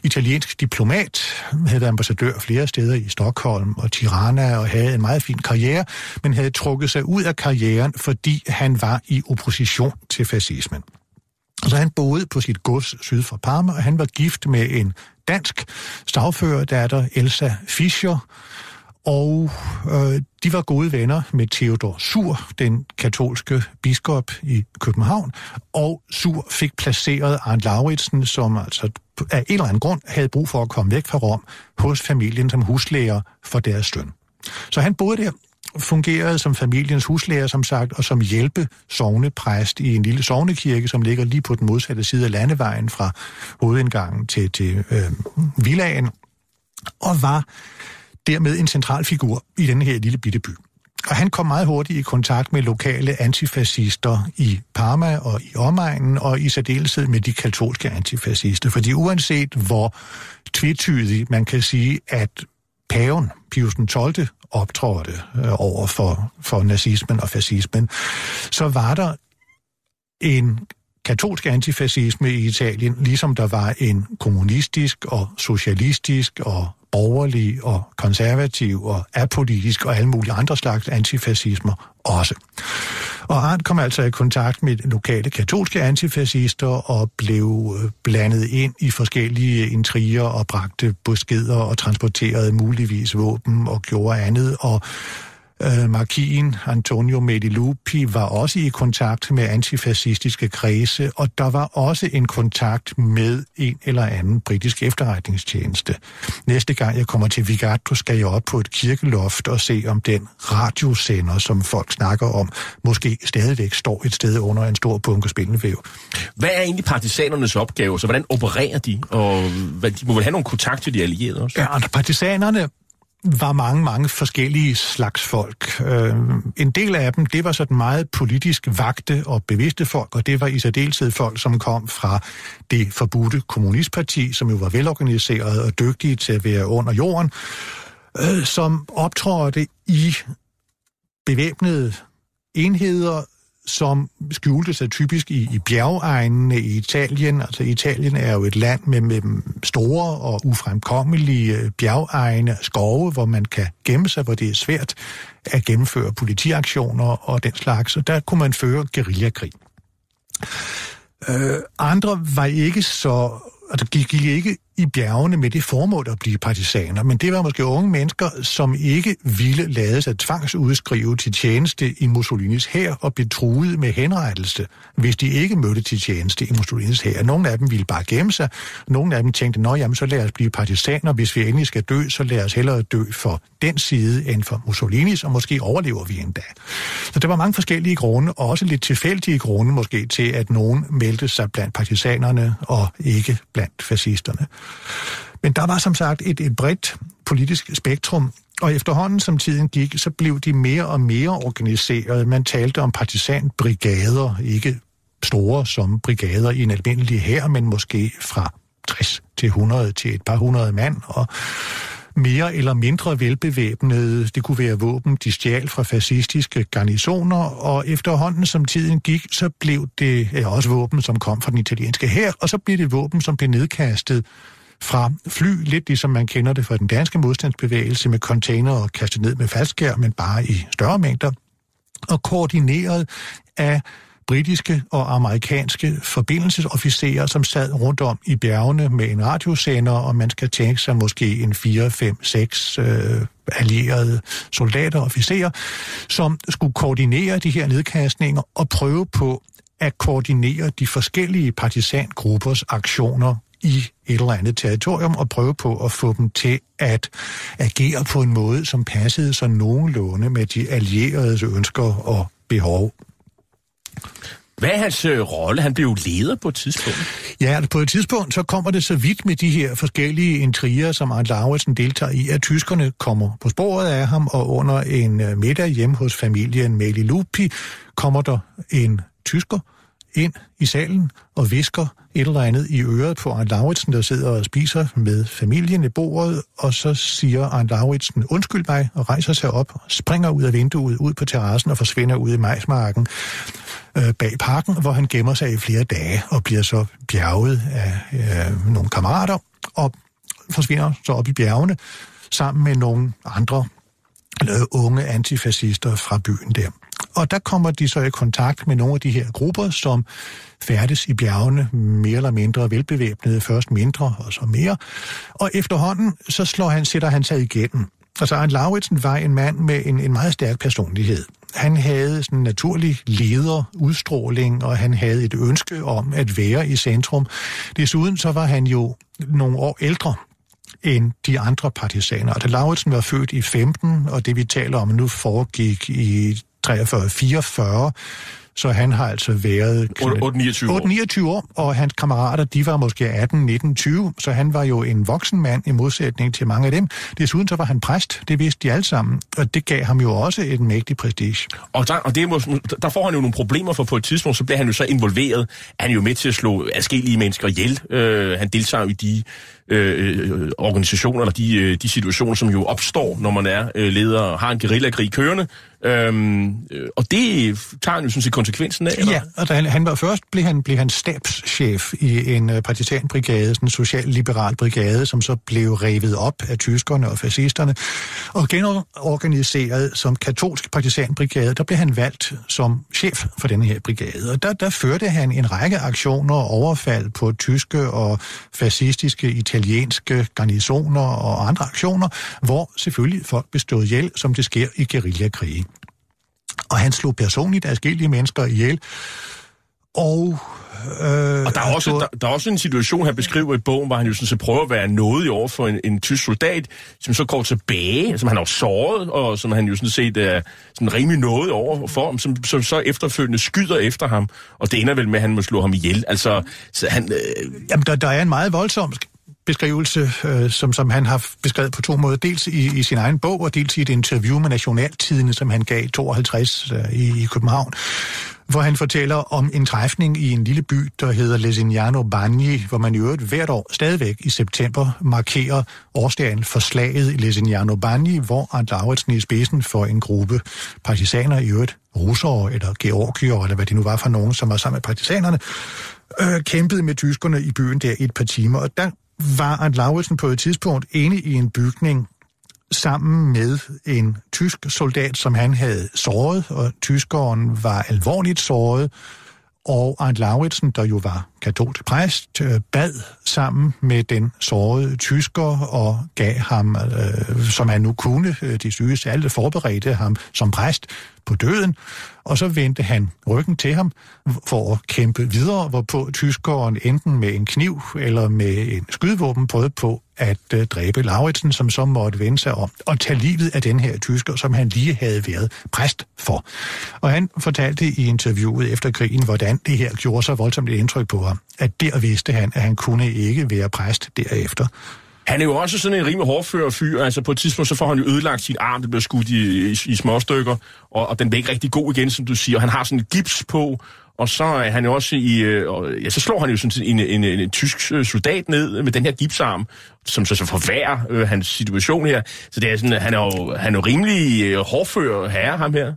italiensk diplomat, havde ambassadør flere steder i Stockholm og Tirana og havde en meget fin karriere, men havde trukket sig ud af karrieren, fordi han var i opposition til fascismen. Så han boede på sit gods syd for Parma, og han var gift med en dansk slagfører, der er der Elsa Fischer, og de var gode venner med Theodor Suhr, den katolske biskop i København, og Suhr fik placeret Arndt Lauridsen, som altså af en eller anden grund havde brug for at komme væk fra Rom, hos familien som huslærer for deres søn. Så han boede der, fungerede som familiens huslærer, som sagt, og som hjælpe sognepræst i en lille sognekirke, som ligger lige på den modsatte side af landevejen fra hovedindgangen til villaen, og var dermed en central figur i den her lille bitte by. Og han kom meget hurtigt i kontakt med lokale antifascister i Parma og i omegnen, og i særdeleshed med de katolske antifascister, fordi uanset hvor tvetydigt man kan sige, at paven, Pius XII, optrådte over for nazismen og fascismen, så var der en katolsk antifascisme i Italien, ligesom der var en kommunistisk og socialistisk og borgerlig og konservativ og apolitisk og alle mulige andre slags antifascismer også. Og Arndt kom altså i kontakt med lokale katolske antifascister og blev blandet ind i forskellige intriger og bragte beskeder og transporterede muligvis våben og gjorde andet. Og markien Antonio Meli Lupi var også i kontakt med antifascistiske kredse, og der var også en kontakt med en eller anden britisk efterretningstjeneste. Næste gang jeg kommer til Vigatto, skal jeg op på et kirkeloft og se, om den radiosender, som folk snakker om, måske stadigvæk står et sted under en stor bunke spindelvæv. Hvad er egentlig partisanernes opgave? Så hvordan opererer de? Og de må vel have nogle kontakt til de allierede også? Ja, partisanerne var mange forskellige slags folk. En del af dem, det var sådan meget politisk vagte og bevidste folk, og det var i særdeleshed folk, som kom fra det forbudte kommunistparti, som jo var velorganiseret og dygtige til at være under jorden, som optrådte i bevæbnede enheder, som skjulte sig typisk i bjergegnene i Italien. Altså Italien er jo et land med store og ufremkommelige bjergegne, skove, hvor man kan gemme sig, hvor det er svært at gennemføre politiaktioner og den slags. Så der kunne man føre guerillakrig. Andre var ikke så... Og der gik ikke i bjergene med det formål at blive partisaner, men det var måske unge mennesker, som ikke ville lade sig tvangsudskrive til tjeneste i Mussolinis hær og blev truet med henrettelse, hvis de ikke mødte til tjeneste i Mussolinis hær. Nogle af dem ville bare gemme sig, nogle af dem tænkte, nå jamen, så lad os blive partisaner, hvis vi endelig skal dø, så lad os hellere dø for den side end for Mussolinis, og måske overlever vi endda. Så der var mange forskellige grunde, og også lidt tilfældige grunde måske til, at nogen meldte sig blandt partisanerne og ikke blandt fascisterne. Men der var som sagt et bredt politisk spektrum, og efterhånden som tiden gik, så blev de mere og mere organiseret. Man talte om partisanbrigader, ikke store som brigader i en almindelig hær, men måske fra 60 til 100 til et par hundrede mand, og mere eller mindre velbevæbnede. Det kunne være våben, de stjal fra fascistiske garnisoner, og efterhånden, som tiden gik, så blev det også våben, som kom fra den italienske hær, og så blev det våben, som blev nedkastet fra fly, lidt ligesom man kender det fra den danske modstandsbevægelse, med containere kastet ned med faldskærm, men bare i større mængder, og koordineret af britiske og amerikanske forbindelsesofficerer, som sad rundt om i bjergene med en radiosender, og man skal tænke sig måske en 4, 5, 6 allierede soldater og officerer, som skulle koordinere de her nedkastninger og prøve på at koordinere de forskellige partisangruppers aktioner i et eller andet territorium, og prøve på at få dem til at agere på en måde, som passede så nogenlunde med de allieredes ønsker og behov. Hvad er hans rolle? Han blev jo leder på et tidspunkt. Ja, på et tidspunkt så kommer det så vidt med de her forskellige intriger, som Arndt Lauridsen deltager i, at tyskerne kommer på sporet af ham, og under en middag hjemme hos familien Meli Lupi kommer der en tysker, ind i salen og visker et eller andet i øret på Arndt Lauridsen, der sidder og spiser med familien i bordet, og så siger Arndt Lauridsen, undskyld mig, og rejser sig op, springer ud af vinduet, ud på terrassen og forsvinder ud i majsmarken bag parken, hvor han gemmer sig i flere dage og bliver så bjerget af nogle kammerater og forsvinder så op i bjergene sammen med nogle andre unge antifascister fra byen der. Og der kommer de så i kontakt med nogle af de her grupper, som færdes i bjergene, mere eller mindre velbevæbnede, først mindre og så mere. Og efterhånden, så sætter han sig igennem. Altså, Arndt Lauridsen var en mand med en meget stærk personlighed. Han havde sådan en naturlig lederudstråling, og han havde et ønske om at være i centrum. Desuden så var han jo nogle år ældre end de andre partisaner. Altså, Lauridsen var født i 15, og det vi taler om nu foregik i 43-44, så han har altså været 8-29 år, og hans kammerater, de var måske 18-19-20, så han var jo en voksen mand i modsætning til mange af dem. Desuden så var han præst, det vidste de alle sammen, og det gav ham jo også et mægtig prestige. Og der får han jo nogle problemer, for på et tidspunkt, så bliver han jo så involveret. Han er jo med til at slå adskillige mennesker ihjel. Han deltager i de organisationer, eller de situationer, som jo opstår, når man er leder og har en guerillakrig kørende. Og det tager han jo sådan set konsekvensen af, eller? Ja, og først blev han stabschef i en partisanbrigade, sådan en social-liberal brigade, som så blev revet op af tyskerne og fascisterne, og genorganiseret som katolsk partisanbrigade. Der blev han valgt som chef for denne her brigade, og der førte han en række aktioner og overfald på tyske og fascistiske italienske garnisoner og andre aktioner, hvor selvfølgelig folk blev slået ihjel, som det sker i guerillakrige. Og han slog personligt adskillige mennesker ihjel. Og der er også en situation, han beskriver i bogen, hvor han jo sådan set prøver at være nådig over for en tysk soldat, som så går tilbage, som han har såret, og som han jo sådan set er sådan rimelig nådig over for, som så efterfølgende skyder efter ham, og det ender vel med, at han må slå ham ihjel. Altså, så han... Jamen, der er en meget voldsom beskrivelse, som han har beskrevet på to måder, dels i sin egen bog, og dels i et interview med Nationaltidene, som han gav i 52 i København, hvor han fortæller om en træfning i en lille by, der hedder Lesignano Bani, hvor man i øvrigt hvert år stadigvæk i september markerer årsdagen for slaget i Lesignano Bani, hvor Arndt Lauridsen i spidsen for en gruppe partisaner, i øvrigt russere eller georgier, eller hvad det nu var for nogen, som var sammen med partisanerne, kæmpede med tyskerne i byen der i et par timer, og der var Arndt Lauridsen på et tidspunkt inde i en bygning sammen med en tysk soldat, som han havde såret, og tyskeren var alvorligt såret, og Arndt Lauridsen, der jo var katolsk præst, bad sammen med den sårede tysker og gav ham, som han nu kunne, de syge salte, forberedte ham som præst på døden, og så vendte han ryggen til ham for at kæmpe videre, hvorpå tyskeren enten med en kniv eller med en skydevåben prøvede på at dræbe Lauridsen, som så måtte vende sig om og tage livet af den her tysker, som han lige havde været præst for. Og han fortalte i interviewet efter krigen, hvordan det her gjorde så voldsomt et indtryk på ham, at der vidste han, at han kunne ikke være præst derefter. Han er jo også sådan en rimelig hårdfører fyr, altså på et tidspunkt så får han jo ødelagt sin arm, det bliver skudt i småstykker, og den bliver ikke rigtig god igen, som du siger, og han har sådan en gips på, og så er han jo også så slår han jo sådan en tysk soldat ned med den her gipsarm, som så forværrer hans situation her, så det er sådan, han er jo rimelig hårdfører herre, ham her.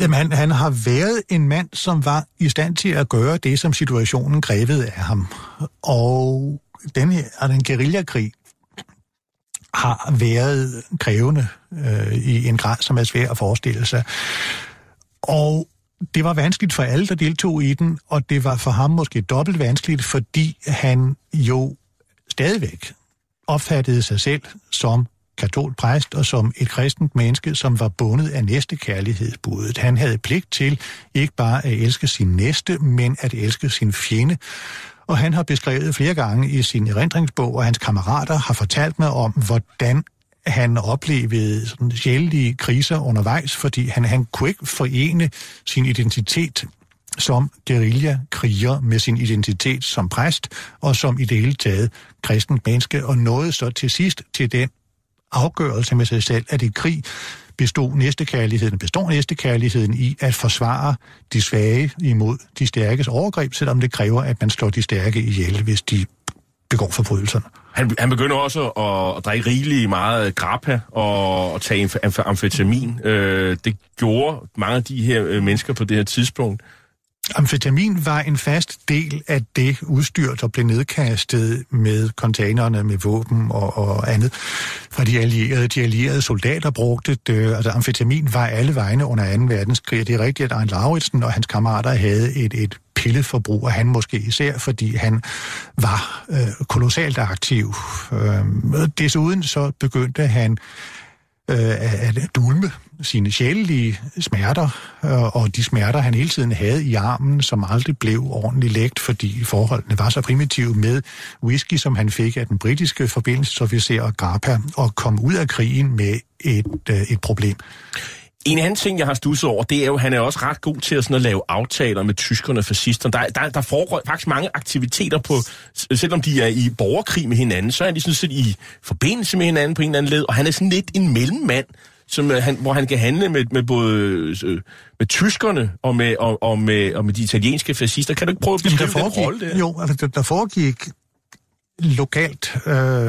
Jamen, han har været en mand, som var i stand til at gøre det, som situationen krævede af ham. Og den guerillakrig har været krævende i en grad, som er svær at forestille sig. Og det var vanskeligt for alle, der deltog i den, og det var for ham måske dobbelt vanskeligt, fordi han jo stadigvæk opfattede sig selv som katolsk præst og som et kristent menneske, som var bundet af næstekærlighedsbuddet. Han havde pligt til ikke bare at elske sin næste, men at elske sin fjende. Og han har beskrevet flere gange i sin erindringsbog, og hans kammerater har fortalt mig om, hvordan han oplevede sådan sjældne kriser undervejs, fordi han kunne ikke forene sin identitet som guerillakriger med sin identitet som præst og som i det hele taget kristent menneske, og nåede så til sidst til den afgørelse med sig selv, at i krig består næstekærligheden i at forsvare de svage imod de stærkes overgreb, selvom det kræver, at man slår de stærke ihjel, hvis de begår forbrydelserne. Han begynder også at drikke rigeligt meget grappa og tage amfetamin. Det gjorde mange af de her mennesker på det her tidspunkt. Amfetamin var en fast del af det udstyr, der blev nedkastet med containerne, med våben og andet fra de allierede. De allierede soldater brugte det. Altså, amfetamin var alle vegne under 2. verdenskrig. Det er rigtigt, at Arndt Lauridsen og hans kammerater havde et pilleforbrug, og han måske især, fordi han var kolossalt aktiv. Desuden så begyndte han at dulme sine sjælelige smerter, og de smerter, han hele tiden havde i armen, som aldrig blev ordentligt lægt, fordi forholdene var så primitive med whisky, som han fik af den britiske forbindelsesofficer Grappa, og kom ud af krigen med et problem. En anden ting, jeg har studset over, det er jo, at han er også ret god til at lave aftaler med tyskerne og fascisterne. Der foregår faktisk mange aktiviteter på, selvom de er i borgerkrig med hinanden, så er de sådan set i forbindelse med hinanden på en eller anden led, og han er sådan lidt en mellemmand, hvor han kan handle med både med tyskerne og med de italienske fascister. Kan du ikke prøve at beskrive den rolle der? Jo, altså, der foregik lokalt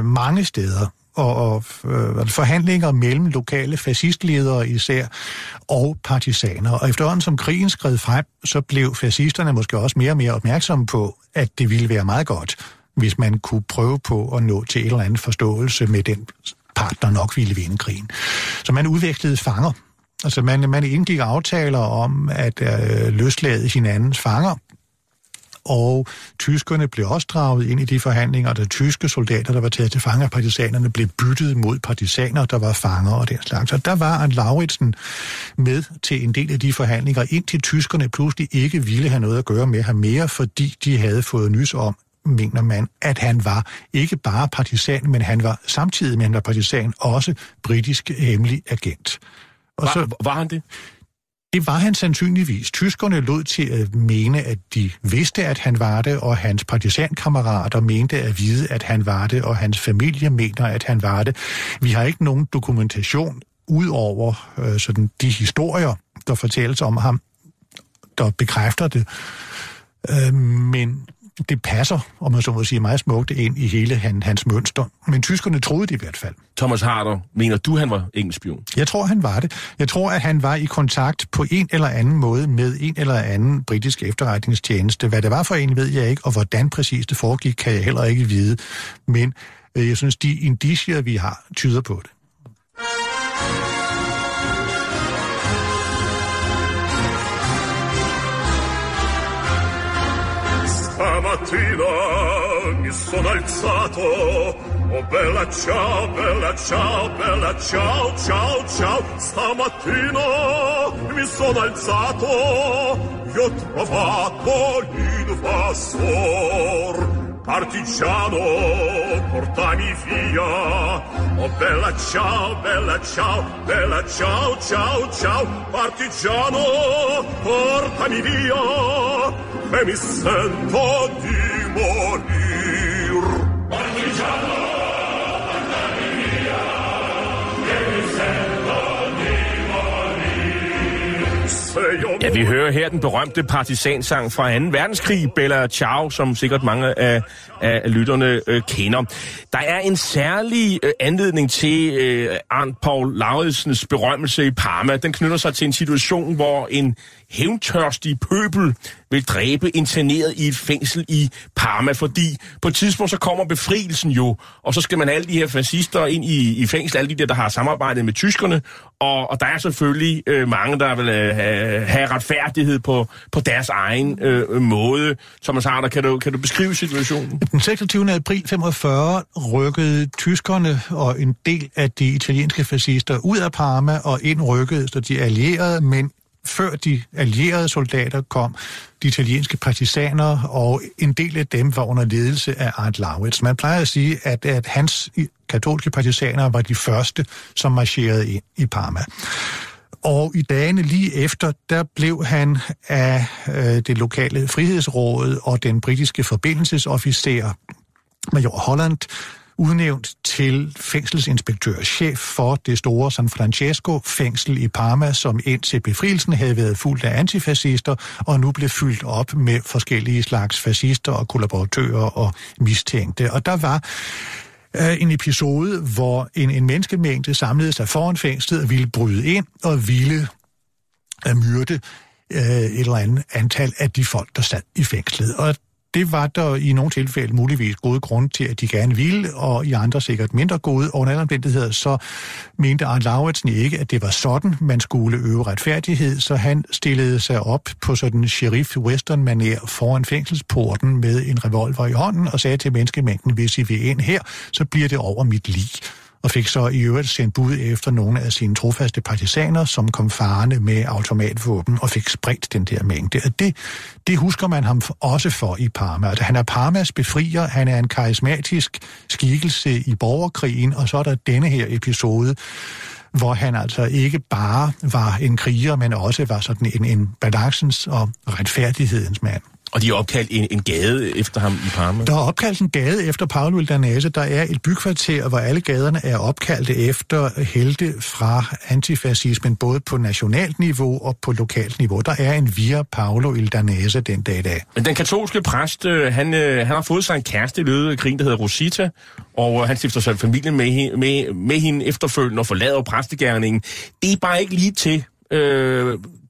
mange steder, og forhandlinger mellem lokale fascistledere især og partisaner. Og efterhånden som krigen skred frem, så blev fascisterne måske også mere og mere opmærksomme på, at det ville være meget godt, hvis man kunne prøve på at nå til en eller anden forståelse med den part, der nok ville vinde krigen. Så man udvekslede fanger. Altså man indgik aftaler om at løslade hinandens fanger, og tyskerne blev også draget ind i de forhandlinger, da tyske soldater, der var taget til fanger af partisanerne, blev byttet mod partisaner, der var fanger og den slags. Og der var Arndt Lauridsen med til en del af de forhandlinger, indtil tyskerne pludselig ikke ville have noget at gøre med ham mere, fordi de havde fået nys om, mener man, at han var ikke bare partisan, men han var samtidig med, han var partisan, også britisk hemmelig agent. Og var han det? Det var han sandsynligvis. Tyskerne lod til at mene, at de vidste, at han var det, og hans partisankammerater mente at vide, at han var det, og hans familie mener, at han var det. Vi har ikke nogen dokumentation ud over sådan de historier, der fortælles om ham, der bekræfter det. Men det passer, om man så må sige, meget smukt ind i hele hans mønster. Men tyskerne troede det i hvert fald. Thomas Harder, mener du, han var engelsk spion? Jeg tror, han var det. Jeg tror, at han var i kontakt på en eller anden måde med en eller anden britisk efterretningstjeneste. Hvad det var for en, ved jeg ikke, og hvordan præcis det foregik, kan jeg heller ikke vide. Men jeg synes, de indicier, vi har, tyder på det. Stamattina mi sono alzato, oh bella ciao, bella ciao, bella ciao, ciao, ciao. Stamattina mi sono alzato, io ho trovato l'invasor. Partigiano, portami via, oh bella ciao, bella ciao, bella ciao, ciao, ciao. Partigiano, portami via, che mi sento di morir. Partigiano, portami via, che mi sento di morir. Ja, vi hører her den berømte partisansang fra 2. verdenskrig, Bella Ciao, som sikkert mange af lytterne kender. Der er en særlig anledning til Arndt Paul Lauridsens berømmelse i Parma. Den knytter sig til en situation, hvor en hævntørstig pøbel vil dræbe interneret i et fængsel i Parma, fordi på et tidspunkt så kommer befrielsen jo, og så skal man alle de her fascister ind i fængsel, alle de der har samarbejdet med tyskerne, og der er selvfølgelig mange, der vil have retfærdighed på deres egen måde. Thomas Harder, kan du beskrive situationen? Den 26. april 45 rykkede tyskerne og en del af de italienske fascister ud af Parma, og ind rykkede så de allierede, men før de allierede soldater kom, de italienske partisaner, og en del af dem var under ledelse af Arndt Lauridsen. Man plejer at sige, at hans katolske partisaner var de første, som marcherede ind i Parma. Og i dagene lige efter, der blev han af det lokale frihedsråd og den britiske forbindelsesofficer major Holland udnævnt til fængselsinspektør, chef for det store San Francesco-fængsel i Parma, som indtil befrielsen havde været fuldt af antifascister, og nu blev fyldt op med forskellige slags fascister og kollaboratører og mistænkte. Og der var en episode, hvor en menneskemængde samlede sig foran fængslet og ville bryde ind og ville myrde et eller andet antal af de folk, der sad i fængslet. Og det var der i nogle tilfælde muligvis gode grunde til, at de gerne ville, og i andre sikkert mindre gode. Og under alle omstændigheder så mente Arndt Lauridsen ikke, at det var sådan, man skulle øve retfærdighed, så han stillede sig op på sådan en sheriff-western-manér foran fængselsporten med en revolver i hånden og sagde til menneskemængden, hvis I vil ind her, så bliver det over mit lig. Og fik så i øvrigt sendt bud efter nogle af sine trofaste partisaner, som kom farende med automatvåben og fik spredt den der mængde. Og det husker man ham også for i Parma. Altså, han er Parmas befrier, han er en karismatisk skikkelse i borgerkrigen, og så er der denne her episode, hvor han altså ikke bare var en kriger, men også var sådan en balancens og retfærdighedens mand. Og de har opkaldt en gade efter ham i Parma? Der er opkaldt en gade efter Paolo il Danese. Der er et bykvarter, hvor alle gaderne er opkaldt efter helte fra antifascismen, både på nationalt niveau og på lokalt niveau. Der er en via Paolo il Danese den dag i dag. Men den katolske præst, han har fået sig en kæreste i løbet af krigen, der hedder Rosita, og han stifter sig familien med hende efterfølgende og forlader præstegærningen. Det er bare ikke lige til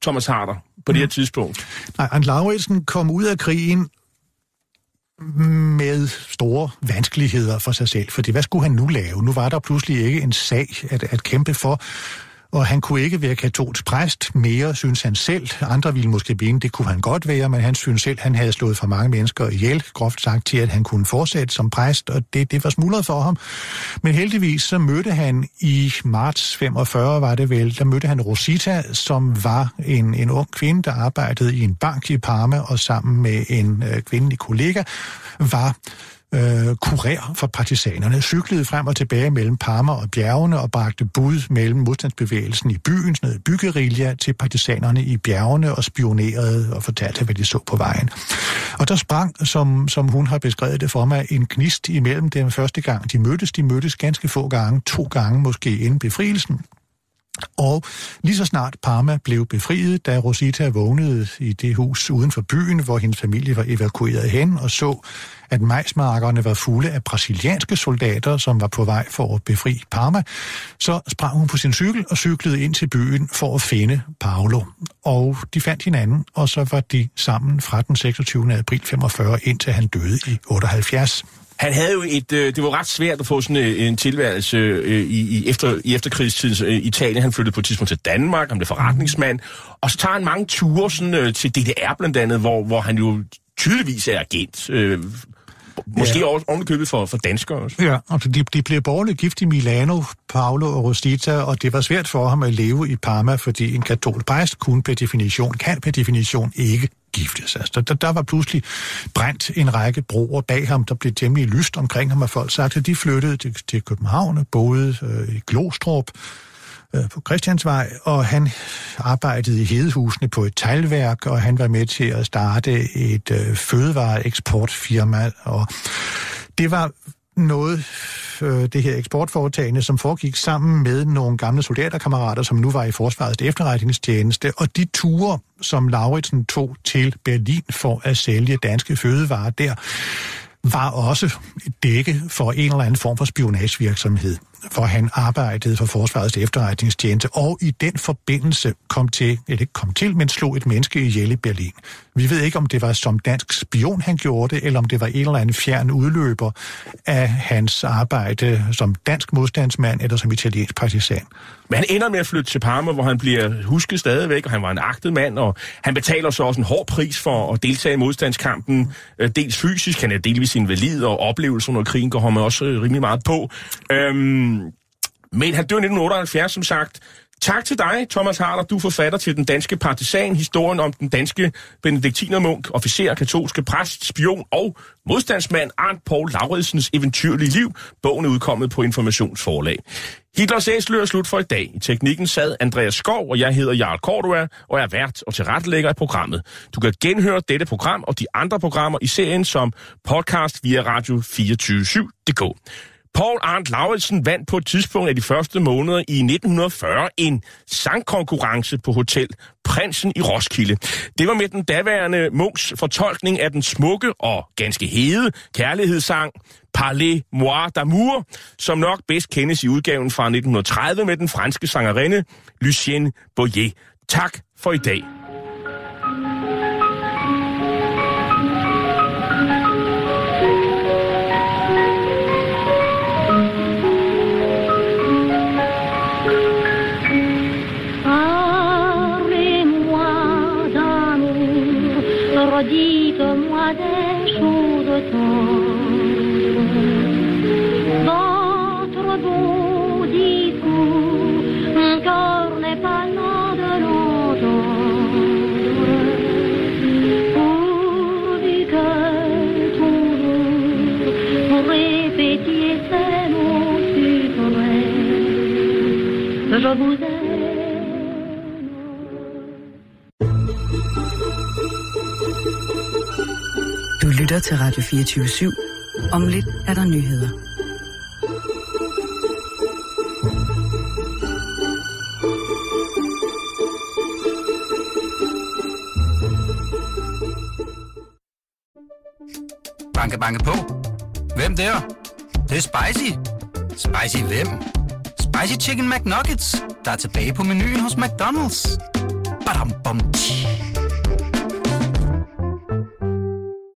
Thomas Harder på det her tidspunkt. Nej, Arndt Lauridsen kom ud af krigen med store vanskeligheder for sig selv, fordi hvad skulle han nu lave? Nu var der pludselig ikke en sag at kæmpe for, og han kunne ikke være katolsk præst mere, synes han selv. Andre ville måske mene, det kunne han godt være, men han synes selv, han havde slået for mange mennesker ihjel, groft sagt, til at han kunne fortsætte som præst, og det var smuldret for ham. Men heldigvis så mødte han i marts 45, var det vel, der mødte han Rosita, som var en ung kvinde, der arbejdede i en bank i Parma, og sammen med en kvindelig kollega var kurér for partisanerne, cyklede frem og tilbage mellem Parma og bjergene og bragte bud mellem modstandsbevægelsen i byen, sådan noget byggerilla, til partisanerne i bjergene og spionerede og fortalte, hvad de så på vejen. Og der sprang, som hun har beskrevet det for mig, en gnist imellem dem første gang. De mødtes ganske få gange, 2 gange måske inden befrielsen. Og lige så snart Parma blev befriet, da Rosita vågnede i det hus uden for byen, hvor hendes familie var evakueret hen, og så, at majsmarkerne var fulde af brasilianske soldater, som var på vej for at befri Parma, så sprang hun på sin cykel og cyklede ind til byen for at finde Paolo. Og de fandt hinanden, og så var de sammen fra den 26. april 45, indtil han døde i 78. Han havde jo det var ret svært at få sådan en tilværelse i efterkrigstidens Italien. Han flyttede på et tidspunkt til Danmark, han blev forretningsmand, og så tager han mange ture sådan, til DDR blandt andet, hvor han jo tydeligvis er agent. Måske også ovenikøbet for danskere også. Ja, altså de blev borgerligt gift i Milano, Paolo og Rosita, og det var svært for ham at leve i Parma, fordi en katolsk præst kan per definition ikke giftes. Altså, der var pludselig brændt en række broer bag ham, der blev temmelig lyst omkring ham, og folk sagde, at de flyttede til København, boede i Glostrup, på Christiansvej, og han arbejdede i hedehusene på et teglværk, og han var med til at starte et fødevareeksportfirma, og det var noget, det her eksportforetagende, som foregik sammen med nogle gamle soldaterkammerater, som nu var i Forsvarets efterretningstjeneste, og de ture, som Lauridsen tog til Berlin for at sælge danske fødevarer der, var også et dække for en eller anden form for spionagevirksomhed, hvor han arbejdede for Forsvarets efterretningstjeneste, og i den forbindelse men slog et menneske ihjel i Berlin. Vi ved ikke, om det var som dansk spion, han gjorde det, eller om det var en eller anden fjern udløber af hans arbejde som dansk modstandsmand eller som italiensk partisan. Men han ender med at flytte til Parma, hvor han bliver husket stadigvæk, og han var en agtet mand, og han betaler så også en hård pris for at deltage i modstandskampen. Dels fysisk, han er delvis invalid, og oplevelser under krigen går ham også rimelig meget på. Men han dør i 1978, som sagt. Tak til dig, Thomas Harder. Du forfatter til Den Danske Partisan, historien om den danske benediktinermunk, officer, katolske præst, spion og modstandsmand Arndt Paul Lauridsens eventyrlige liv. Bogen er udkommet på Informationsforlag. Hitlers æsler er slut for i dag. I teknikken sad Andreas Skov, og jeg hedder Jarl Cordua, og er vært og tilrettelægger af programmet. Du kan genhøre dette program og de andre programmer i serien som podcast via Radio247.dk. Paul Arndt Lauridsen vandt på et tidspunkt af de første måneder i 1940 en sangkonkurrence på Hotel Prinsen i Roskilde. Det var med den daværende Munchs fortolkning af den smukke og ganske hede kærlighedssang Parlez-moi d'amour, som nok bedst kendes i udgaven fra 1930 med den franske sangerinde Lucienne Boyer. Tak for i dag. Dites-moi des choses tendres, votre beau discours, mon corps n'est pas loin de l'entendre, pourvu que toujours vous répétiez ces mots suprêmes, je vous aime. Du lytter til Radio 24/7. Om lidt er der nyheder. Banke, banke på. Hvem der? Det er spicy. Spicy hvem? Spicy Chicken McNuggets, der er tilbage på menuen hos McDonald's. Badum, bom, tji.